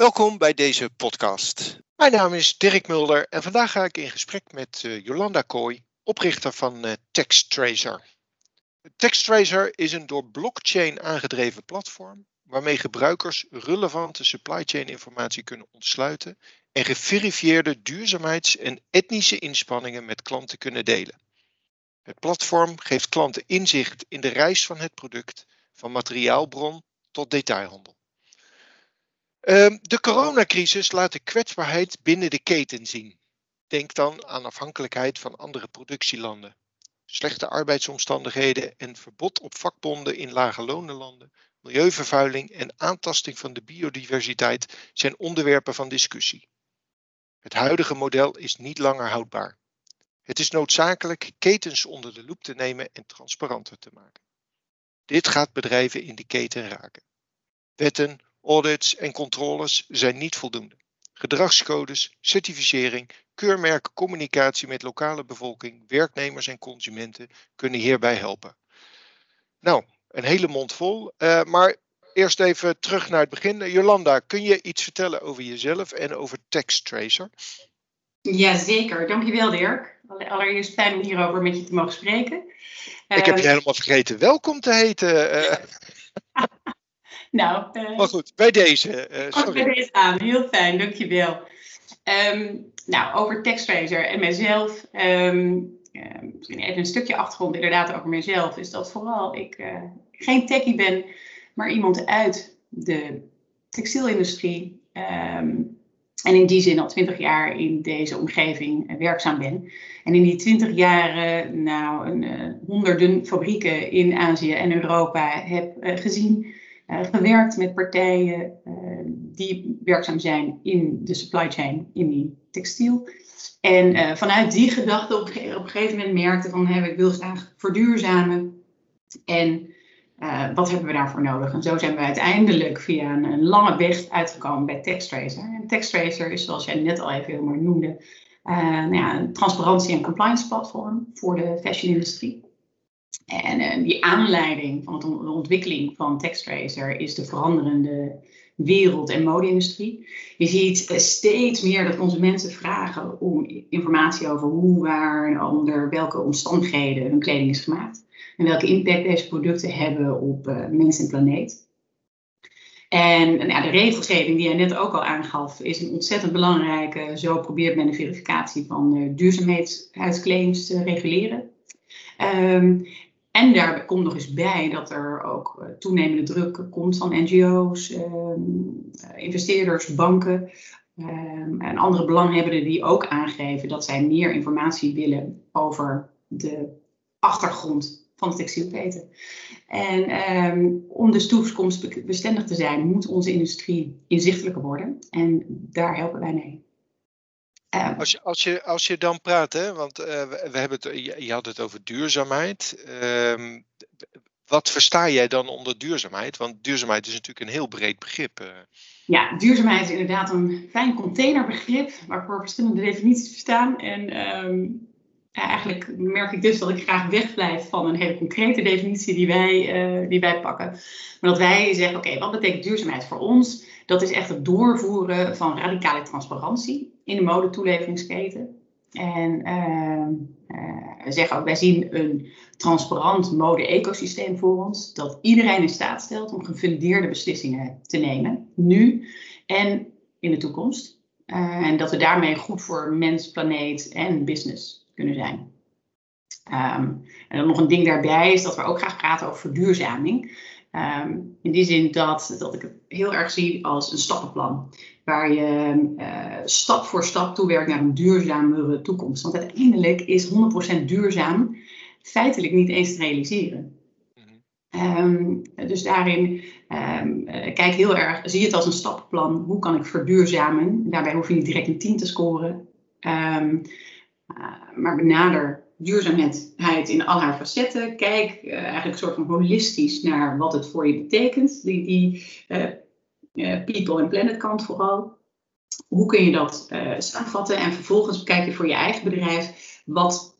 Welkom bij deze podcast. Mijn naam is Dirk Mulder en vandaag ga ik in gesprek met Jolanda Kooi, oprichter van TextTracer. TextTracer is een door blockchain aangedreven platform waarmee gebruikers relevante supply chain informatie kunnen ontsluiten en geverifieerde duurzaamheids- en etnische inspanningen met klanten kunnen delen. Het platform geeft klanten inzicht in de reis van het product, van materiaalbron tot detailhandel. De coronacrisis laat de kwetsbaarheid binnen de keten zien. Denk dan aan afhankelijkheid van andere productielanden. Slechte arbeidsomstandigheden en verbod op vakbonden in lagelonenlanden, milieuvervuiling en aantasting van de biodiversiteit zijn onderwerpen van discussie. Het huidige model is niet langer houdbaar. Het is noodzakelijk ketens onder de loep te nemen en transparanter te maken. Dit gaat bedrijven in de keten raken. Wetten, audits en controles zijn niet voldoende. Gedragscodes, certificering, keurmerken, communicatie met lokale bevolking, werknemers en consumenten kunnen hierbij helpen. Nou, een hele mond vol, maar eerst even terug naar het begin. Jolanda, kun je iets vertellen over jezelf en over TextTracer? Jazeker, dankjewel Dirk. Allereerst fijn om hierover met je te mogen spreken. Ik heb je helemaal vergeten welkom te heten. Nou, maar goed, bij deze. Komt bij deze aan, heel fijn, dankjewel. Nou, over TextTracer en mijzelf. Misschien even een stukje achtergrond inderdaad over mijzelf. Is dat vooral ik geen techie ben, maar iemand uit de textielindustrie. En in die zin al 20 jaar in deze omgeving werkzaam ben. En in die 20 jaren nou, honderden fabrieken in Azië en Europa heb gezien. Gewerkt met partijen die werkzaam zijn in de supply chain, in die textiel. En vanuit die gedachte op een gegeven moment merkte van ik wil graag verduurzamen. En wat hebben we daarvoor nodig? En zo zijn we uiteindelijk via een lange weg uitgekomen bij TextTracer. En TextTracer is, zoals jij net al even heel mooi noemde, een transparantie- en compliance platform voor de fashion-industrie. En die aanleiding van de ontwikkeling van TextTracer is de veranderende wereld- en mode-industrie. Je ziet steeds meer dat onze mensen vragen om informatie over hoe, waar en onder welke omstandigheden hun kleding is gemaakt. En welke impact deze producten hebben op mens en planeet. En nou, de regelgeving die jij net ook al aangaf is een ontzettend belangrijke. Zo probeert men de verificatie van duurzaamheidsclaims te reguleren. En daar komt nog eens bij dat er ook toenemende druk komt van NGO's, investeerders, banken en andere belanghebbenden die ook aangeven dat zij meer informatie willen over de achtergrond van de textielketen. En om dus toekomstbestendig te zijn, moet onze industrie inzichtelijker worden en daar helpen wij mee. Als je dan praat, hè, want je had het over duurzaamheid. Wat versta jij dan onder duurzaamheid? Want duurzaamheid is natuurlijk een heel breed begrip. Ja, duurzaamheid is inderdaad een fijn containerbegrip, waarvoor verschillende definities bestaan. En eigenlijk merk ik dus dat ik graag wegblijf van een hele concrete definitie die wij pakken. Maar dat wij zeggen, oké, wat betekent duurzaamheid voor ons? Dat is echt het doorvoeren van radicale transparantie in de modetoeleveringsketen. En zeggen ook, wij zien een transparant mode-ecosysteem voor ons. Dat iedereen in staat stelt om gefundeerde beslissingen te nemen. Nu en in de toekomst. En dat we daarmee goed voor mens, planeet en business kunnen zijn. En dan nog een ding daarbij is dat we ook graag praten over verduurzaming. In die zin dat ik het heel erg zie als een stappenplan. Waar je stap voor stap toewerkt naar een duurzamere toekomst. Want uiteindelijk is 100% duurzaam feitelijk niet eens te realiseren. Dus daarin kijk heel erg, zie het als een stappenplan. Hoe kan ik verduurzamen? Daarbij hoef je niet direct een 10 te scoren. Maar benader duurzaamheid in al haar facetten. Kijk eigenlijk een soort van holistisch naar wat het voor je betekent. Die people en planet kant vooral. Hoe kun je dat samenvatten? En vervolgens bekijk je voor je eigen bedrijf. Wat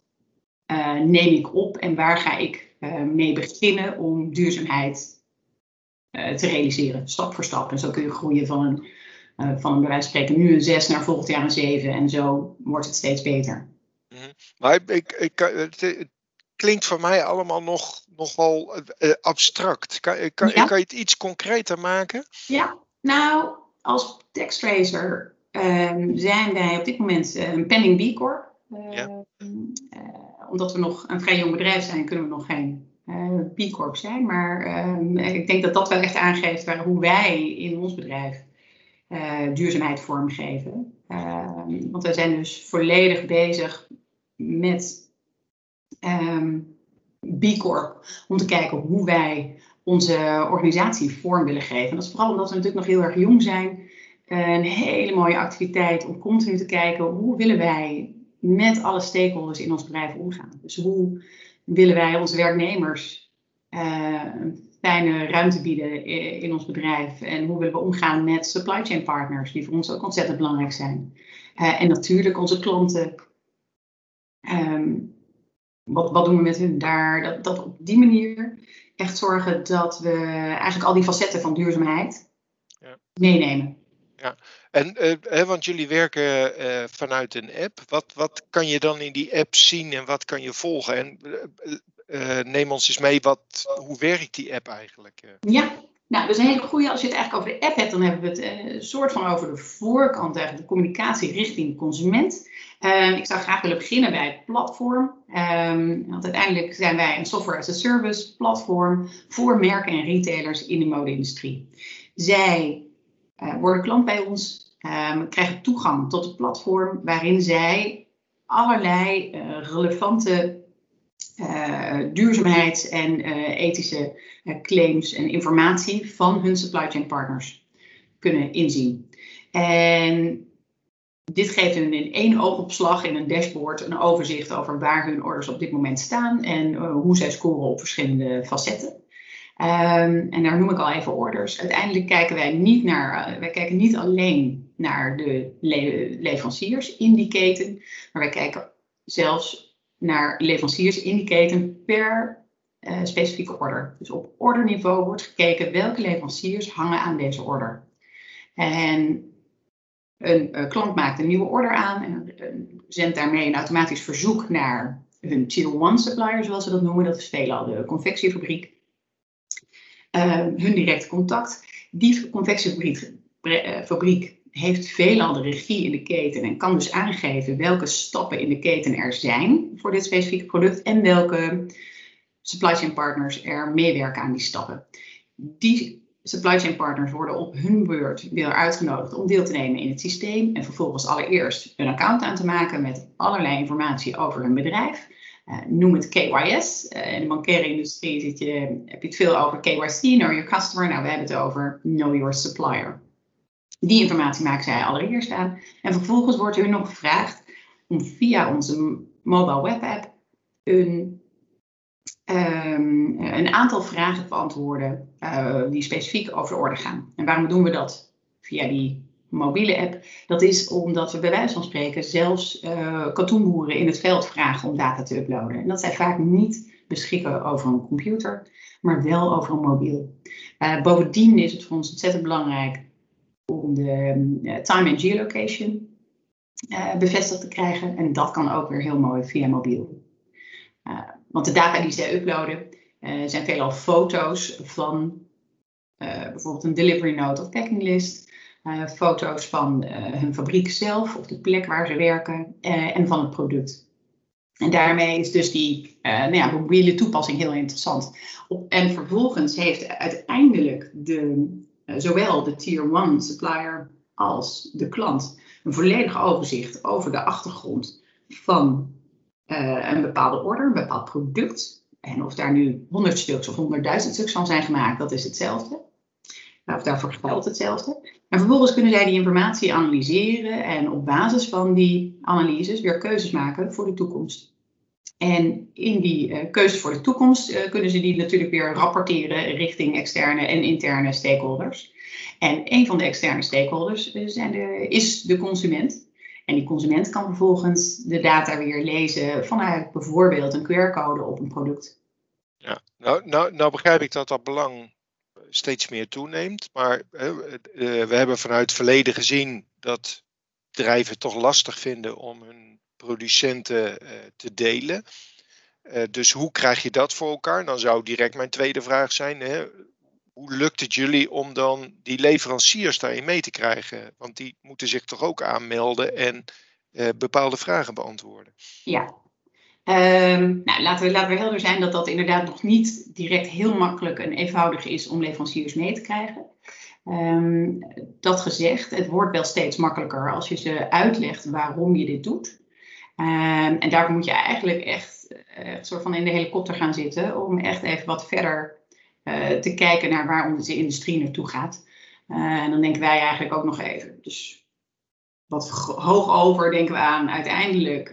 neem ik op en waar ga ik mee beginnen om duurzaamheid te realiseren? Stap voor stap. En zo kun je groeien van een van bij wijze van spreken nu een 6 naar volgend jaar een 7. En zo wordt het steeds beter. Mm-hmm. Maar het klinkt voor mij allemaal nog wel abstract. Kan je het iets concreter maken? Ja, nou, als TextTracer zijn wij op dit moment een pending B Corp. Omdat we nog een vrij jong bedrijf zijn, kunnen we nog geen B Corp zijn. Maar ik denk dat wel echt aangeeft hoe wij in ons bedrijf duurzaamheid vormgeven. Want wij zijn dus volledig bezig met B Corp. Om te kijken hoe wij onze organisatie vorm willen geven. En dat is vooral omdat we natuurlijk nog heel erg jong zijn. Een hele mooie activiteit om continu te kijken hoe willen wij met alle stakeholders in ons bedrijf omgaan. Dus hoe willen wij onze werknemers een fijne ruimte bieden in ons bedrijf. En hoe willen we omgaan met supply chain partners die voor ons ook ontzettend belangrijk zijn. En natuurlijk onze klanten. Wat doen we met hun daar? Dat op die manier echt zorgen dat we eigenlijk al die facetten van duurzaamheid meenemen. Ja, en want jullie werken vanuit een app. Wat kan je dan in die app zien en wat kan je volgen? En neem ons eens mee, hoe werkt die app eigenlijk? Ja, nou, dat is een hele goede. Als je het eigenlijk over de app hebt, dan hebben we het een soort van over de voorkant, eigenlijk de communicatie richting consument. Ik zou graag willen beginnen bij het platform. Want uiteindelijk zijn wij een software-as-a-service platform voor merken en retailers in de mode-industrie. Zij worden klant bij ons, krijgen toegang tot het platform waarin zij allerlei relevante duurzaamheids- en ethische claims en informatie van hun supply chain partners kunnen inzien. En dit geeft hun in één oogopslag in een dashboard een overzicht over waar hun orders op dit moment staan en hoe zij scoren op verschillende facetten. En daar noem ik al even orders. Uiteindelijk kijken wij niet naar, wij kijken niet alleen naar de leveranciers in die keten, maar wij kijken zelfs naar leveranciers in die keten per specifieke order. Dus op orderniveau wordt gekeken welke leveranciers hangen aan deze order. En een klant maakt een nieuwe order aan en zendt daarmee een automatisch verzoek naar hun tier 1 supplier, zoals ze dat noemen. Dat is veelal de confectiefabriek. Hun direct contact. Die confectiefabriek heeft veelal de regie in de keten en kan dus aangeven welke stappen in de keten er zijn voor dit specifieke product en welke supply chain partners er meewerken aan die stappen. Die supply chain partners worden op hun beurt weer uitgenodigd om deel te nemen in het systeem en vervolgens allereerst een account aan te maken met allerlei informatie over hun bedrijf. Noem het KYS. In de bankaire industrie heb je het veel over KYC, Know Your Customer. Nou, we hebben het over Know Your Supplier. Die informatie maken zij allereerst aan. En vervolgens wordt u nog gevraagd om via onze mobile web app een aantal vragen te beantwoorden die specifiek over de order gaan. En waarom doen we dat via die mobiele app? Dat is omdat we bij wijze van spreken zelfs katoenboeren in het veld vragen om data te uploaden. En dat zij vaak niet beschikken over een computer, maar wel over een mobiel. Bovendien is het voor ons ontzettend belangrijk om de time en geolocation bevestigd te krijgen. En dat kan ook weer heel mooi via mobiel. Want de data die zij uploaden zijn veelal foto's van bijvoorbeeld een delivery note of packing list. Foto's van hun fabriek zelf of de plek waar ze werken en van het product. En daarmee is dus die mobiele toepassing heel interessant. En vervolgens heeft uiteindelijk zowel de tier 1 supplier als de klant een volledig overzicht over de achtergrond van een bepaalde order, een bepaald product. En of daar nu 100 stuks of 100.000 stuks van zijn gemaakt, dat is hetzelfde. Of daarvoor geldt hetzelfde. En vervolgens kunnen zij die informatie analyseren en op basis van die analyses weer keuzes maken voor de toekomst. En in die keuzes voor de toekomst kunnen ze die natuurlijk weer rapporteren richting externe en interne stakeholders. En een van de externe stakeholders is de consument. En die consument kan vervolgens de data weer lezen vanuit bijvoorbeeld een QR-code op een product. Ja, nou begrijp ik dat belang steeds meer toeneemt. Maar we hebben vanuit het verleden gezien dat bedrijven het toch lastig vinden om hun producenten te delen. Dus hoe krijg je dat voor elkaar? Dan zou direct mijn tweede vraag zijn. Hoe lukt het jullie om dan die leveranciers daarin mee te krijgen? Want die moeten zich toch ook aanmelden en bepaalde vragen beantwoorden. Ja, nou, laten we helder zijn dat dat inderdaad nog niet direct heel makkelijk en eenvoudig is om leveranciers mee te krijgen. Dat gezegd, het wordt wel steeds makkelijker als je ze uitlegt waarom je dit doet. En daarvoor moet je eigenlijk echt soort van in de helikopter gaan zitten om echt even wat verder te kijken naar waar onze industrie naartoe gaat. En dan denken wij eigenlijk ook nog even, dus wat hoog over denken we aan uiteindelijk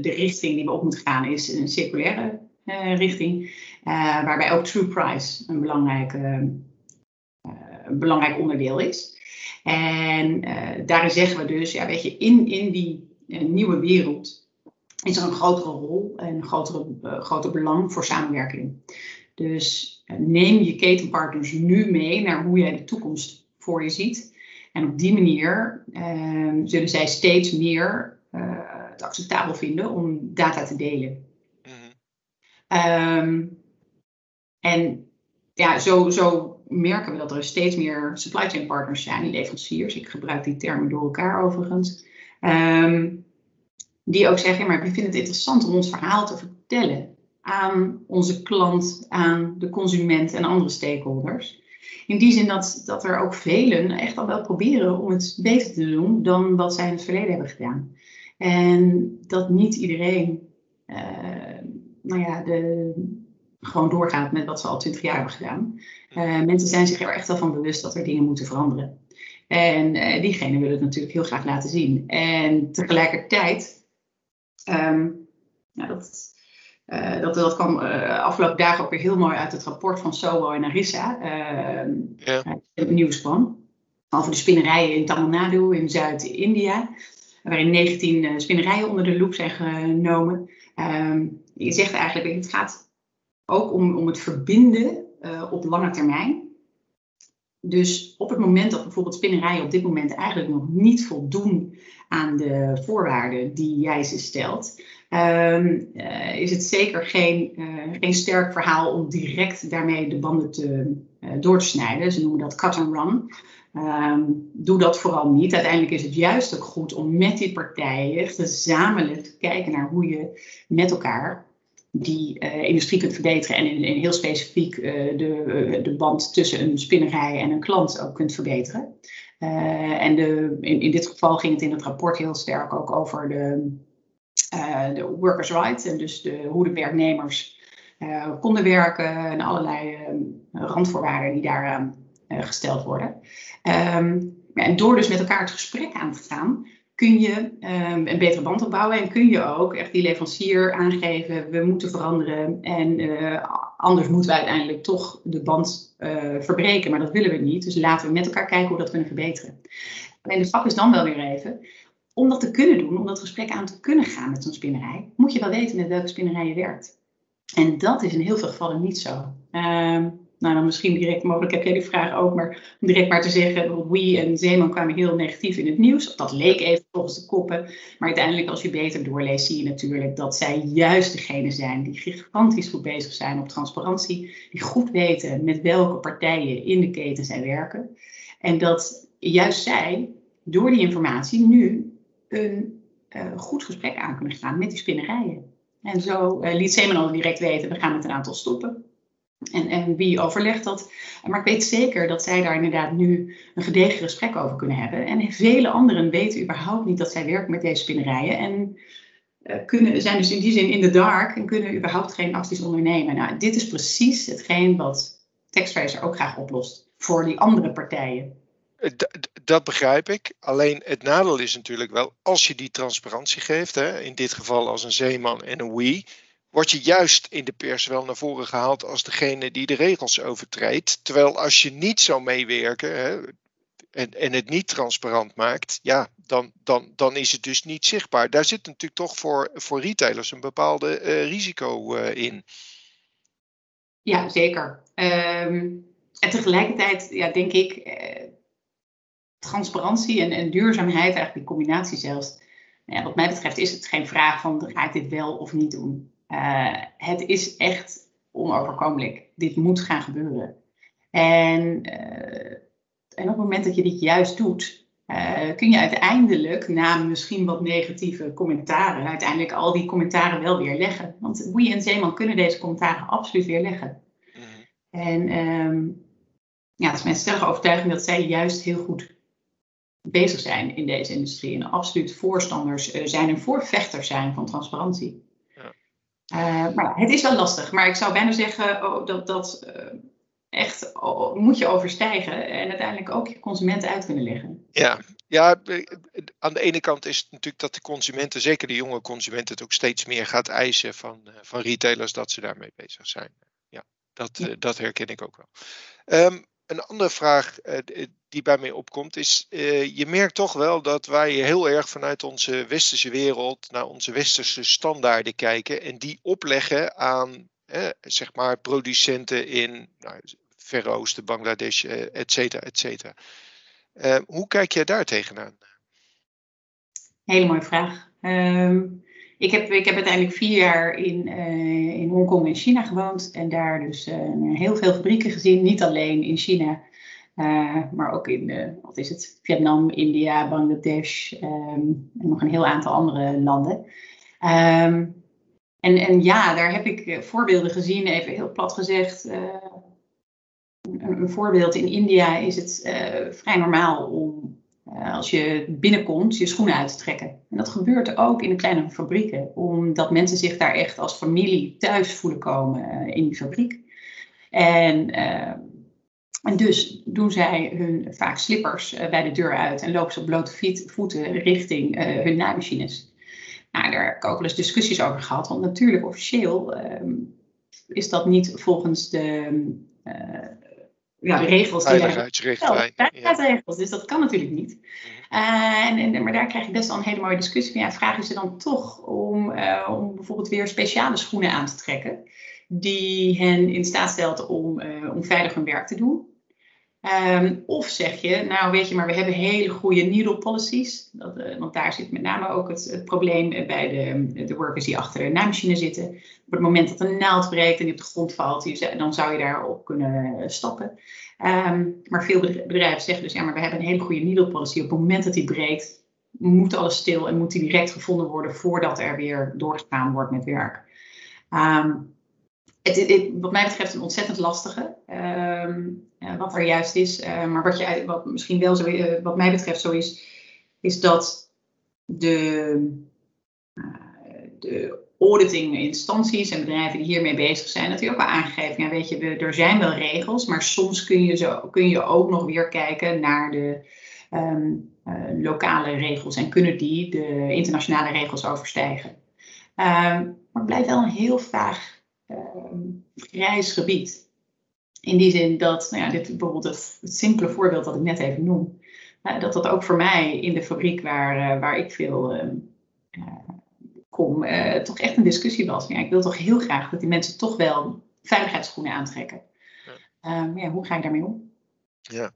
de richting die we op moeten gaan is een circulaire richting. Waarbij ook true price een belangrijk onderdeel is. En daarin zeggen we dus, ja, weet je, in die nieuwe wereld is er een grotere rol en een groter belang voor samenwerking. Dus neem je ketenpartners nu mee naar hoe jij de toekomst voor je ziet. En op die manier zullen zij steeds meer het acceptabel vinden om data te delen. Mm-hmm. En ja, zo merken we dat er steeds meer supply chain partners zijn, leveranciers. Ik gebruik die termen door elkaar overigens. Die ook zeggen, maar we vinden het interessant om ons verhaal te vertellen aan onze klant, aan de consument en andere stakeholders. In die zin dat er ook velen echt al wel proberen om het beter te doen dan wat zij in het verleden hebben gedaan. En dat niet iedereen gewoon doorgaat met wat ze al 20 jaar hebben gedaan. Mensen zijn zich er echt wel van bewust dat er dingen moeten veranderen. En diegenen willen het natuurlijk heel graag laten zien. En tegelijkertijd, dat kwam afgelopen dagen ook weer heel mooi uit het rapport van Soho en Arissa. Het nieuws kwam over de spinnerijen in Tamil Nadu in Zuid-India. Waarin 19 spinnerijen onder de loep zijn genomen. Je zegt eigenlijk, het gaat ook om het verbinden op lange termijn. Dus op het moment dat bijvoorbeeld spinnerijen op dit moment eigenlijk nog niet voldoen aan de voorwaarden die jij ze stelt, is het zeker geen sterk verhaal om direct daarmee de banden door te snijden. Ze noemen dat cut and run. Doe dat vooral niet. Uiteindelijk is het juist ook goed om met die partijen gezamenlijk te kijken naar hoe je met elkaar die industrie kunt verbeteren en in heel specifiek de band tussen een spinnerij en een klant ook kunt verbeteren. En in dit geval ging het in het rapport heel sterk ook over de workers' rights en dus hoe de werknemers konden werken en allerlei randvoorwaarden die daaraan gesteld worden. En door dus met elkaar het gesprek aan te gaan, kun je een betere band opbouwen en kun je ook echt die leverancier aangeven, we moeten veranderen en anders moeten we uiteindelijk toch de band verbreken. Maar dat willen we niet, dus laten we met elkaar kijken hoe we dat kunnen verbeteren. Alleen de stap is dan wel weer even, om dat te kunnen doen, om dat gesprek aan te kunnen gaan met zo'n spinnerij, moet je wel weten met welke spinnerij je werkt. En dat is in heel veel gevallen niet zo. Nou, dan misschien direct, mogelijk heb jij die vraag ook, maar om direct maar te zeggen, Wii en Zeeman kwamen heel negatief in het nieuws. Dat leek even volgens de koppen. Maar uiteindelijk, als je beter doorleest, zie je natuurlijk dat zij juist degene zijn die gigantisch goed bezig zijn op transparantie. Die goed weten met welke partijen in de keten zij werken. En dat juist zij door die informatie nu een goed gesprek aan kunnen gaan met die spinnerijen. En zo liet Zeeman al direct weten, we gaan met een aantal stoppen. En wie overlegt dat? Maar ik weet zeker dat zij daar inderdaad nu een gedegen gesprek over kunnen hebben. En vele anderen weten überhaupt niet dat zij werken met deze spinnerijen. En zijn dus in die zin in de dark en kunnen überhaupt geen acties ondernemen. Nou, dit is precies hetgeen wat TextTracer ook graag oplost voor die andere partijen. Dat begrijp ik. Alleen het nadeel is natuurlijk wel, als je die transparantie geeft, hè, in dit geval als een Zeeman en een Wii, word je juist in de pers wel naar voren gehaald als degene die de regels overtreedt. Terwijl als je niet zou meewerken en het niet transparant maakt, ja, dan is het dus niet zichtbaar. Daar zit natuurlijk toch voor retailers een bepaalde risico in. Ja, zeker. En tegelijkertijd, ja, denk ik, transparantie en duurzaamheid, eigenlijk die combinatie zelfs. Nou ja, wat mij betreft is het geen vraag van, ga ik dit wel of niet doen? Het is echt onoverkomelijk. Dit moet gaan gebeuren. En op het moment dat je dit juist doet, kun je uiteindelijk, na misschien wat negatieve commentaren, uiteindelijk al die commentaren wel weer leggen. Want Kooi en Zeeman kunnen deze commentaren absoluut weer leggen. En ja, het is mijn stellige overtuiging dat zij juist heel goed bezig zijn in deze industrie. En absoluut voorstanders zijn en voorvechters zijn van transparantie. Ja. Maar het is wel lastig. Maar ik zou bijna zeggen dat moet je overstijgen. En uiteindelijk ook je consumenten uit kunnen leggen. Ja. Ja, aan de ene kant is het natuurlijk dat de consumenten, zeker de jonge consumenten, het ook steeds meer gaat eisen van retailers dat ze daarmee bezig zijn. Dat herken ik ook wel. Een andere vraag die bij mij opkomt is, je merkt toch wel dat wij heel erg vanuit onze westerse wereld naar onze westerse standaarden kijken en die opleggen aan zeg maar producenten in Verre Oosten, Bangladesh, et cetera. Hoe kijk jij daar tegenaan? Hele mooie vraag. Ik heb uiteindelijk 4 jaar in Hongkong en China gewoond en daar dus heel veel fabrieken gezien. Niet alleen in China, maar ook in Vietnam, India, Bangladesh en nog een heel aantal andere landen. En ja, daar heb ik voorbeelden gezien, even heel plat gezegd. Een voorbeeld in India is het vrij normaal om, als je binnenkomt, je schoenen uit te trekken. En dat gebeurt ook in de kleine fabrieken. Omdat mensen zich daar echt als familie thuis voelen komen in die fabriek. En dus doen zij hun vaak slippers bij de deur uit. En lopen ze op blote voeten richting hun naaimachines. Nou, daar heb ik ook wel eens discussies over gehad. Want natuurlijk, officieel is dat niet volgens de regels. Veiligheidsregels, dus dat kan natuurlijk niet. Maar daar krijg je best wel een hele mooie discussie. Ja, vragen ze dan toch om bijvoorbeeld weer speciale schoenen aan te trekken, die hen in staat stelt om veilig hun werk te doen? Of zeg je, nou weet je, maar we hebben hele goede needle policies. Want daar zit met name ook het probleem bij de workers die achter de naaimachine zitten. Op het moment dat een naald breekt en die op de grond valt, dan zou je daarop kunnen stappen. Maar veel bedrijven zeggen dus, ja, maar we hebben een hele goede needle policy. Op het moment dat die breekt, moet alles stil en moet die direct gevonden worden voordat er weer doorgegaan wordt met werk. Wat mij betreft een ontzettend lastige, wat er juist is. Maar wat misschien wel zo, wat mij betreft zo is dat de auditinginstanties en bedrijven die hiermee bezig zijn, dat die ook wel aangegeven. Ja, weet je, er zijn wel regels, maar soms kun je ook nog weer kijken naar de lokale regels. En kunnen die de internationale regels overstijgen. Maar het blijft wel een heel vaag grijs gebied. In die zin dat, dit bijvoorbeeld het simpele voorbeeld dat ik net even noem, dat ook voor mij in de fabriek waar ik veel kom, toch echt een discussie was. Ja, ik wil toch heel graag dat die mensen toch wel veiligheidsschoenen aantrekken. Ja. Hoe ga je daarmee om? Ja.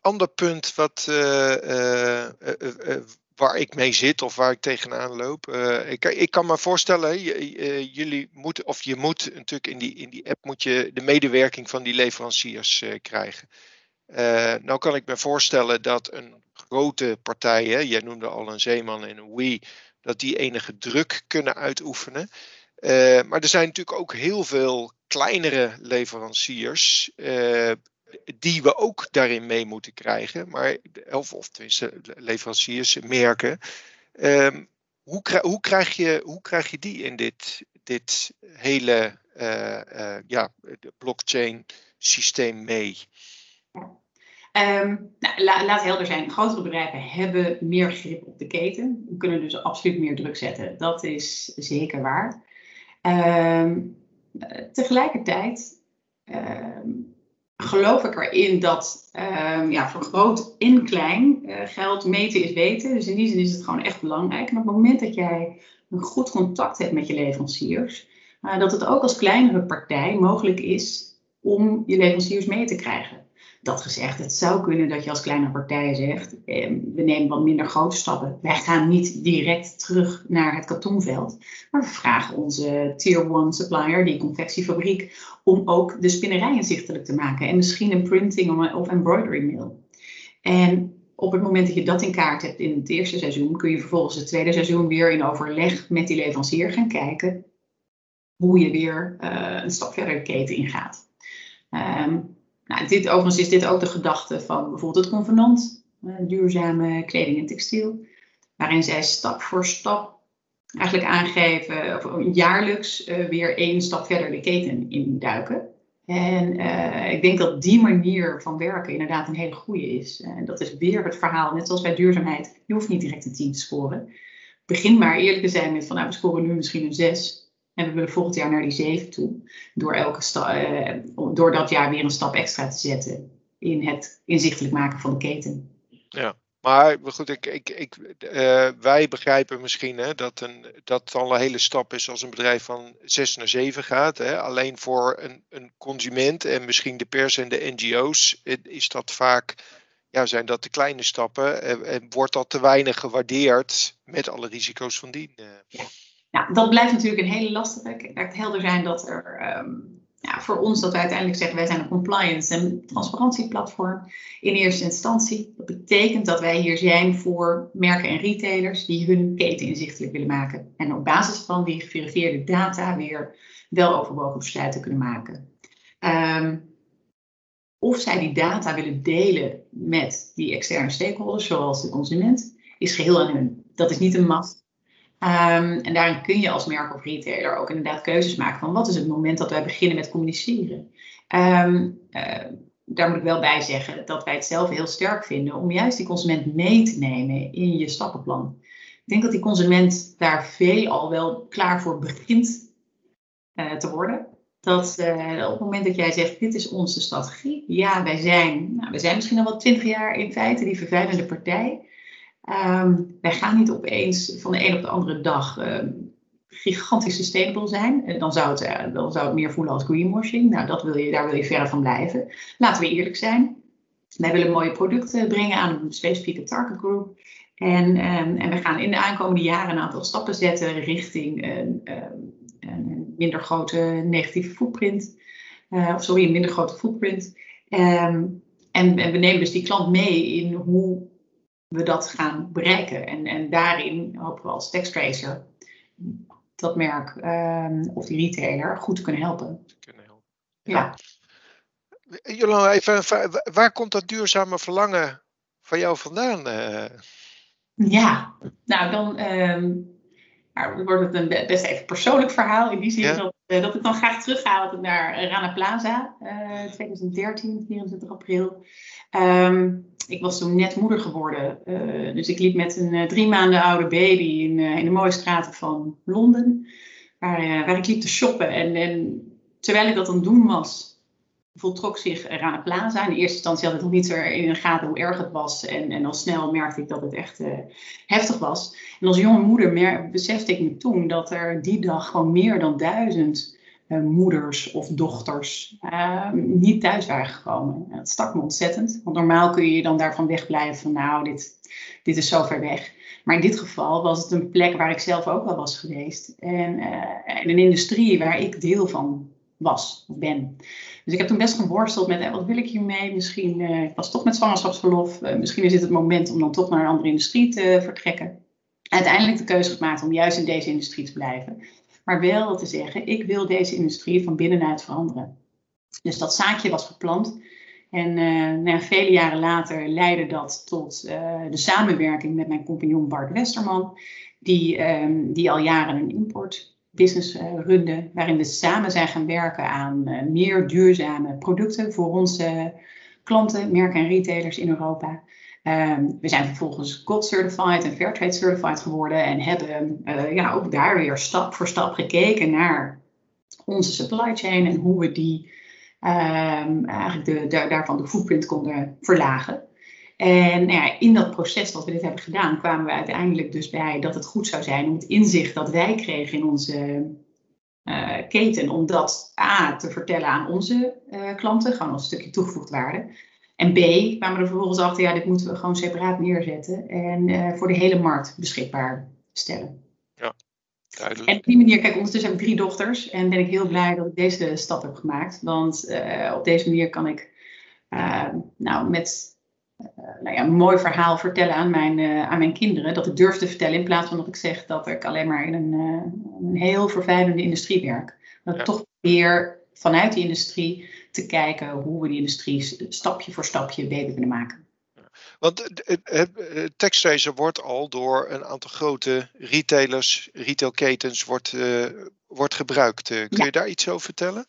Ander punt wat waar ik mee zit of waar ik tegenaan loop. Ik kan me voorstellen, je moet natuurlijk in die app moet je de medewerking van die leveranciers krijgen. Nou kan ik me voorstellen dat een grote partij, jij noemde al een Zeeman en een Kooi, dat die enige druk kunnen uitoefenen. Maar er zijn natuurlijk ook heel veel kleinere leveranciers die we ook daarin mee moeten krijgen, maar of tenminste leveranciers, merken. Hoe krijg je die in dit hele blockchain systeem mee? Laat helder zijn, grotere bedrijven hebben meer grip op de keten. We kunnen dus absoluut meer druk zetten. Dat is zeker waar. Tegelijkertijd geloof ik erin dat voor groot en klein geld meten is weten. Dus in die zin is het gewoon echt belangrijk. En op het moment dat jij een goed contact hebt met je leveranciers, dat het ook als kleinere partij mogelijk is om je leveranciers mee te krijgen. Dat gezegd, het zou kunnen dat je als kleine partij zegt, we nemen wat minder grote stappen. Wij gaan niet direct terug naar het kartonveld, maar we vragen onze tier 1 supplier, die confectiefabriek, om ook de spinnerij inzichtelijk te maken. En misschien een printing of embroidery mail. En op het moment dat je dat in kaart hebt in het eerste seizoen, kun je vervolgens het tweede seizoen weer in overleg met die leverancier gaan kijken hoe je weer een stap verder de keten ingaat. Nou, overigens is dit ook de gedachte van bijvoorbeeld het Convenant, duurzame kleding en textiel, waarin zij stap voor stap eigenlijk aangeven, of jaarlijks weer één stap verder de keten induiken. En ik denk dat die manier van werken inderdaad een hele goede is. En dat is weer het verhaal, net zoals bij duurzaamheid, je hoeft niet direct een 10 te scoren. Begin maar eerlijk te zijn met van, nou, we scoren nu misschien een 6. En we willen volgend jaar naar die 7 toe. Door dat jaar weer een stap extra te zetten. In het inzichtelijk maken van de keten. Ja, maar goed. Wij begrijpen misschien dat het al een hele stap is als een bedrijf van 6 naar 7 gaat. Hè. Alleen voor een consument en misschien de pers en de NGO's is dat vaak... Ja, zijn dat de kleine stappen? En wordt dat te weinig gewaardeerd met alle risico's van dien? Ja. Nou, dat blijft natuurlijk een hele lastige. Het helder zijn dat er voor ons, dat wij uiteindelijk zeggen, wij zijn een compliance en transparantieplatform in eerste instantie. Dat betekent dat wij hier zijn voor merken en retailers die hun keten inzichtelijk willen maken. En op basis van die geverifieerde data weer wel overwogen besluiten kunnen maken. Of zij die data willen delen met die externe stakeholders, zoals de consument, is geheel aan hun. Dat is niet een must. En daarin kun je als merk of retailer ook inderdaad keuzes maken van wat is het moment dat wij beginnen met communiceren. Daar moet ik wel bij zeggen dat wij het zelf heel sterk vinden om juist die consument mee te nemen in je stappenplan. Ik denk dat die consument daar veelal wel klaar voor begint te worden. Dat op het moment dat jij zegt, dit is onze strategie. Ja, wij zijn misschien al wel 20 jaar in feite die vervuilende partij. Wij gaan niet opeens van de een op de andere dag gigantisch sustainable zijn. Dan zou het meer voelen als greenwashing. Nou, daar wil je verre van blijven. Laten we eerlijk zijn. Wij willen mooie producten brengen aan een specifieke target group. En we gaan in de aankomende jaren een aantal stappen zetten richting een minder grote negatieve footprint. Een minder grote footprint. En we nemen dus die klant mee in hoe we dat gaan bereiken. En daarin hopen we als TextTracer dat merk of die retailer goed te kunnen helpen. Ja. Jolanda, waar komt dat duurzame verlangen van jou vandaan? Ja, nou dan wordt het een best even persoonlijk verhaal. In die zin dat ik dan graag terughaal naar Rana Plaza, 2013, 24 april. Ik was toen net moeder geworden, dus ik liep met een 3 maanden oude baby in de mooie straten van Londen, waar ik liep te shoppen. En terwijl ik dat aan het doen was, voltrok zich Rana Plaza. In eerste instantie had ik nog niet in de gaten hoe erg het was en al snel merkte ik dat het echt heftig was. En als jonge moeder besefte ik me toen dat er die dag gewoon meer dan 1000 moeders of dochters niet thuis waren gekomen. Dat stak me ontzettend. Want normaal kun je dan daarvan wegblijven van nou, dit is zo ver weg. Maar in dit geval was het een plek waar ik zelf ook wel was geweest. En een industrie waar ik deel van was of ben. Dus ik heb toen best geworsteld met wat wil ik hiermee? Misschien, ik was toch met zwangerschapsverlof. Misschien is dit het moment om dan toch naar een andere industrie te vertrekken. Uiteindelijk de keuze gemaakt om juist in deze industrie te blijven. Maar wel te zeggen, ik wil deze industrie van binnenuit veranderen. Dus dat zaadje was geplant. En vele jaren later leidde dat tot de samenwerking met mijn compagnon Bart Westerman. Die al jaren een importbusiness runde. Waarin we samen zijn gaan werken aan meer duurzame producten voor onze klanten, merken en retailers in Europa. We zijn vervolgens Gold Certified en Fairtrade Certified geworden en hebben ook daar weer stap voor stap gekeken naar onze supply chain en hoe we die daarvan de footprint konden verlagen. En in dat proces dat we dit hebben gedaan kwamen we uiteindelijk dus bij dat het goed zou zijn om het inzicht dat wij kregen in onze keten om dat A, te vertellen aan onze klanten, gewoon als stukje toegevoegde waarde. En B, kwamen we er vervolgens achter, ja, dit moeten we gewoon separaat neerzetten en voor de hele markt beschikbaar stellen. Ja, duidelijk. En op die manier, kijk, ondertussen heb ik 3 dochters en ben ik heel blij dat ik deze stap heb gemaakt. Want op deze manier kan ik een mooi verhaal vertellen aan mijn kinderen. Dat ik durf te vertellen in plaats van dat ik zeg dat ik alleen maar in een heel vervuilende industrie werk. Dat ik toch weer vanuit die industrie te kijken hoe we die industrie stapje voor stapje beter kunnen maken. Want TextTracer wordt al door een aantal grote retailers, retailketens wordt gebruikt. Kun je daar iets over vertellen?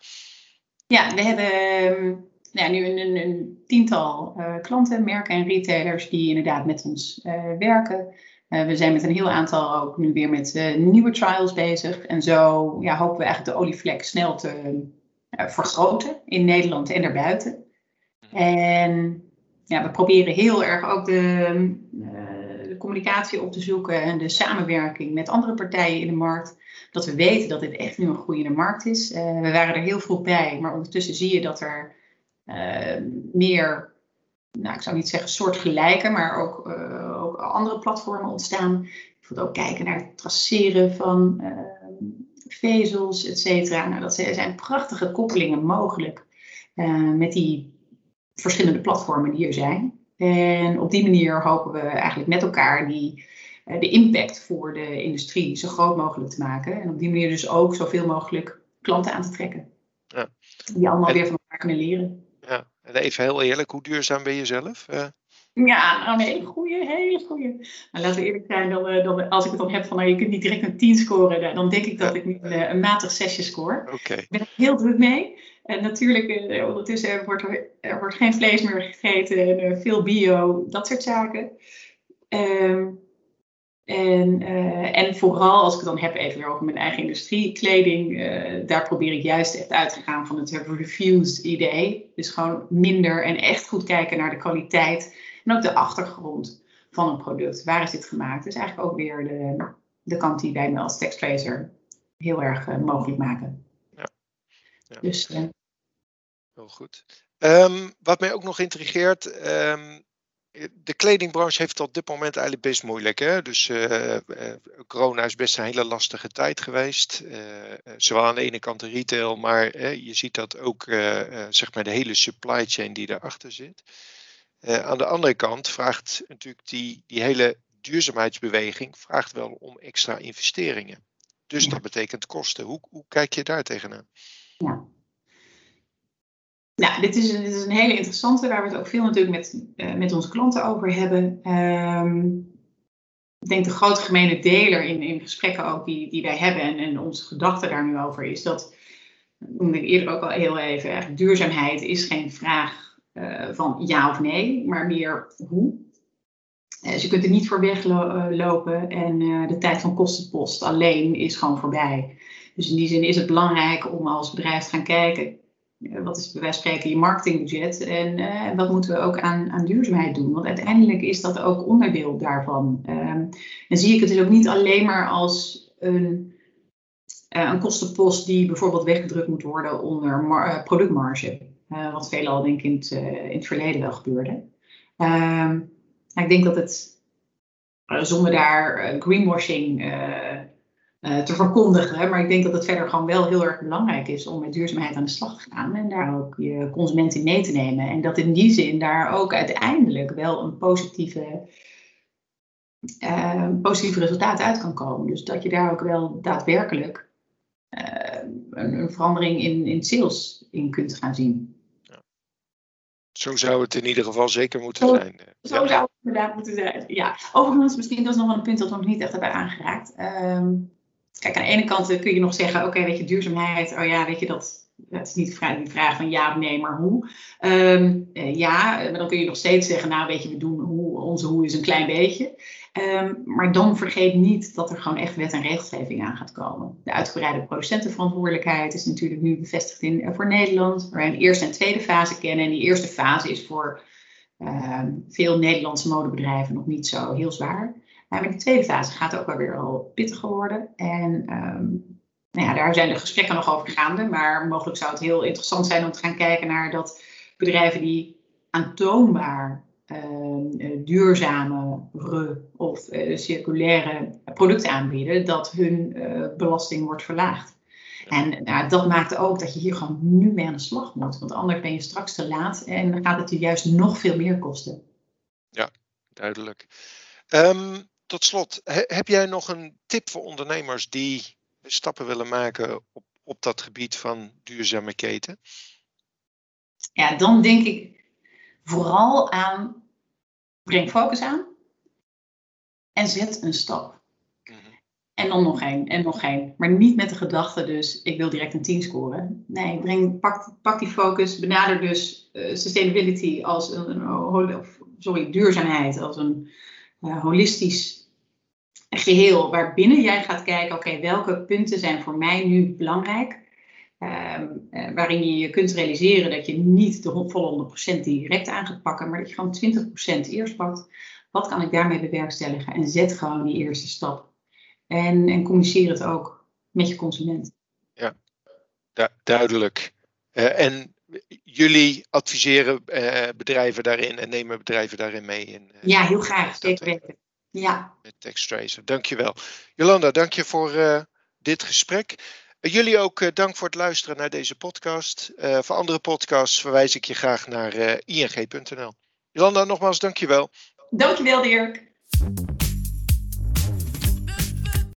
Ja, we hebben... Ja, nu een tiental klanten, merken en retailers die inderdaad met ons werken. We zijn met een heel aantal ook nu weer met nieuwe trials bezig. En zo hopen we eigenlijk de olievlek snel te vergroten in Nederland en daarbuiten. En we proberen heel erg ook de communicatie op te zoeken en de samenwerking met andere partijen in de markt. Dat we weten dat dit echt nu een groeiende markt is. We waren er heel vroeg bij, maar ondertussen zie je dat er... meer, ik zou niet zeggen soortgelijke, maar ook andere platformen ontstaan. Bijvoorbeeld ook kijken naar het traceren van vezels, et cetera. Nou, dat zijn prachtige koppelingen mogelijk met die verschillende platformen die er zijn. En op die manier hopen we eigenlijk met elkaar de impact voor de industrie zo groot mogelijk te maken. En op die manier dus ook zoveel mogelijk klanten aan te trekken. Ja. Die allemaal weer van elkaar kunnen leren. Ja, en even heel eerlijk, hoe duurzaam ben je zelf? Ja, een hele goede. Maar laten we eerlijk zijn, dan, als ik het dan heb van, je kunt niet direct een 10 scoren, dan denk ik dat ik niet een matig 6 score. Okay. Ik ben er heel druk mee. En natuurlijk, ondertussen wordt geen vlees meer gegeten, veel bio, dat soort zaken. En vooral als ik het dan heb even weer over mijn eigen industrie, kleding, daar probeer ik juist echt uit te gaan van het refused idee. Dus gewoon minder en echt goed kijken naar de kwaliteit en ook de achtergrond van een product. Waar is dit gemaakt? Dus eigenlijk ook weer de kant die wij als TextTracer heel erg mogelijk maken. Ja. Ja. Dus, heel goed. Wat mij ook nog intrigeert... de kledingbranche heeft op dit moment eigenlijk best moeilijk. Hè? Dus corona is best een hele lastige tijd geweest. Zowel aan de ene kant de retail, maar je ziet dat ook de hele supply chain die daarachter zit. Aan de andere kant vraagt natuurlijk die hele duurzaamheidsbeweging vraagt wel om extra investeringen. Dus dat betekent kosten. Hoe kijk je daar tegenaan? Ja. Nou, dit is een hele interessante, waar we het ook veel natuurlijk met onze klanten over hebben. Ik denk de grote gemene deler in gesprekken ook die wij hebben en onze gedachten daar nu over is dat, noemde ik eerder ook al heel even, eigenlijk duurzaamheid is geen vraag van ja of nee, maar meer hoe. Dus je kunt er niet voor weglopen en de tijd van kostenpost alleen is gewoon voorbij. Dus in die zin is het belangrijk om als bedrijf te gaan kijken. Wat is bij wijze van spreken je marketingbudget en wat moeten we ook aan duurzaamheid doen? Want uiteindelijk is dat ook onderdeel daarvan. En zie ik het dus ook niet alleen maar als een kostenpost die bijvoorbeeld weggedrukt moet worden onder productmarge. Wat veelal denk ik in het verleden wel gebeurde. Ik denk dat het zonder daar greenwashing te verkondigen. Maar ik denk dat het verder gewoon wel heel erg belangrijk is om met duurzaamheid aan de slag te gaan. En daar ook je consumenten mee te nemen. En dat in die zin daar ook uiteindelijk wel een positieve resultaat uit kan komen. Dus dat je daar ook wel daadwerkelijk een verandering in sales in kunt gaan zien. Ja. Zo zou het in ieder geval zeker moeten zijn. Zo zou het inderdaad moeten zijn, ja. Overigens, misschien dat is nog wel een punt dat we nog niet echt hebben aangeraakt. Kijk, aan de ene kant kun je nog zeggen, oké, weet je, duurzaamheid, dat is niet de vraag van ja of nee, maar hoe. Maar dan kun je nog steeds zeggen, we doen onze hoe is een klein beetje. Maar dan vergeet niet dat er gewoon echt wet en regelgeving aan gaat komen. De uitgebreide producentenverantwoordelijkheid is natuurlijk nu bevestigd voor Nederland, waar we een eerste en tweede fase kennen. En die eerste fase is voor veel Nederlandse modebedrijven nog niet zo heel zwaar. Maar de tweede fase gaat ook alweer al pittiger worden. En Nou ja, daar zijn de gesprekken nog over gaande, maar mogelijk zou het heel interessant zijn om te gaan kijken naar dat bedrijven die aantoonbaar duurzamere of circulaire producten aanbieden, dat hun belasting wordt verlaagd. En dat maakt ook dat je hier gewoon nu mee aan de slag moet, want anders ben je straks te laat en dan gaat het je juist nog veel meer kosten. Ja, duidelijk. Tot slot, heb jij nog een tip voor ondernemers die stappen willen maken op dat gebied van duurzame keten? Ja, dan denk ik vooral aan, breng focus aan en zet een stap. Mm-hmm. En dan nog één en nog één. Maar niet met de gedachte dus, ik wil direct een 10 scoren. Nee, pak die focus, benader dus sustainability als duurzaamheid als een holistisch geheel waarbinnen jij gaat kijken, oké, welke punten zijn voor mij nu belangrijk, waarin je kunt realiseren dat je niet de volle 100% direct aan gaat pakken, maar dat je gewoon 20% eerst pakt. Wat kan ik daarmee bewerkstelligen? En zet gewoon die eerste stap. En communiceer het ook met je consument. Ja, duidelijk. En jullie adviseren bedrijven daarin en nemen bedrijven daarin mee? Ja, heel graag. Zeker weten. Ja. Met TextTracer. Dankjewel. Jolanda, dank je voor dit gesprek. Jullie ook dank voor het luisteren naar deze podcast. Voor andere podcasts verwijs ik je graag naar ING.nl. Jolanda, nogmaals, dankjewel. Dankjewel, Dirk.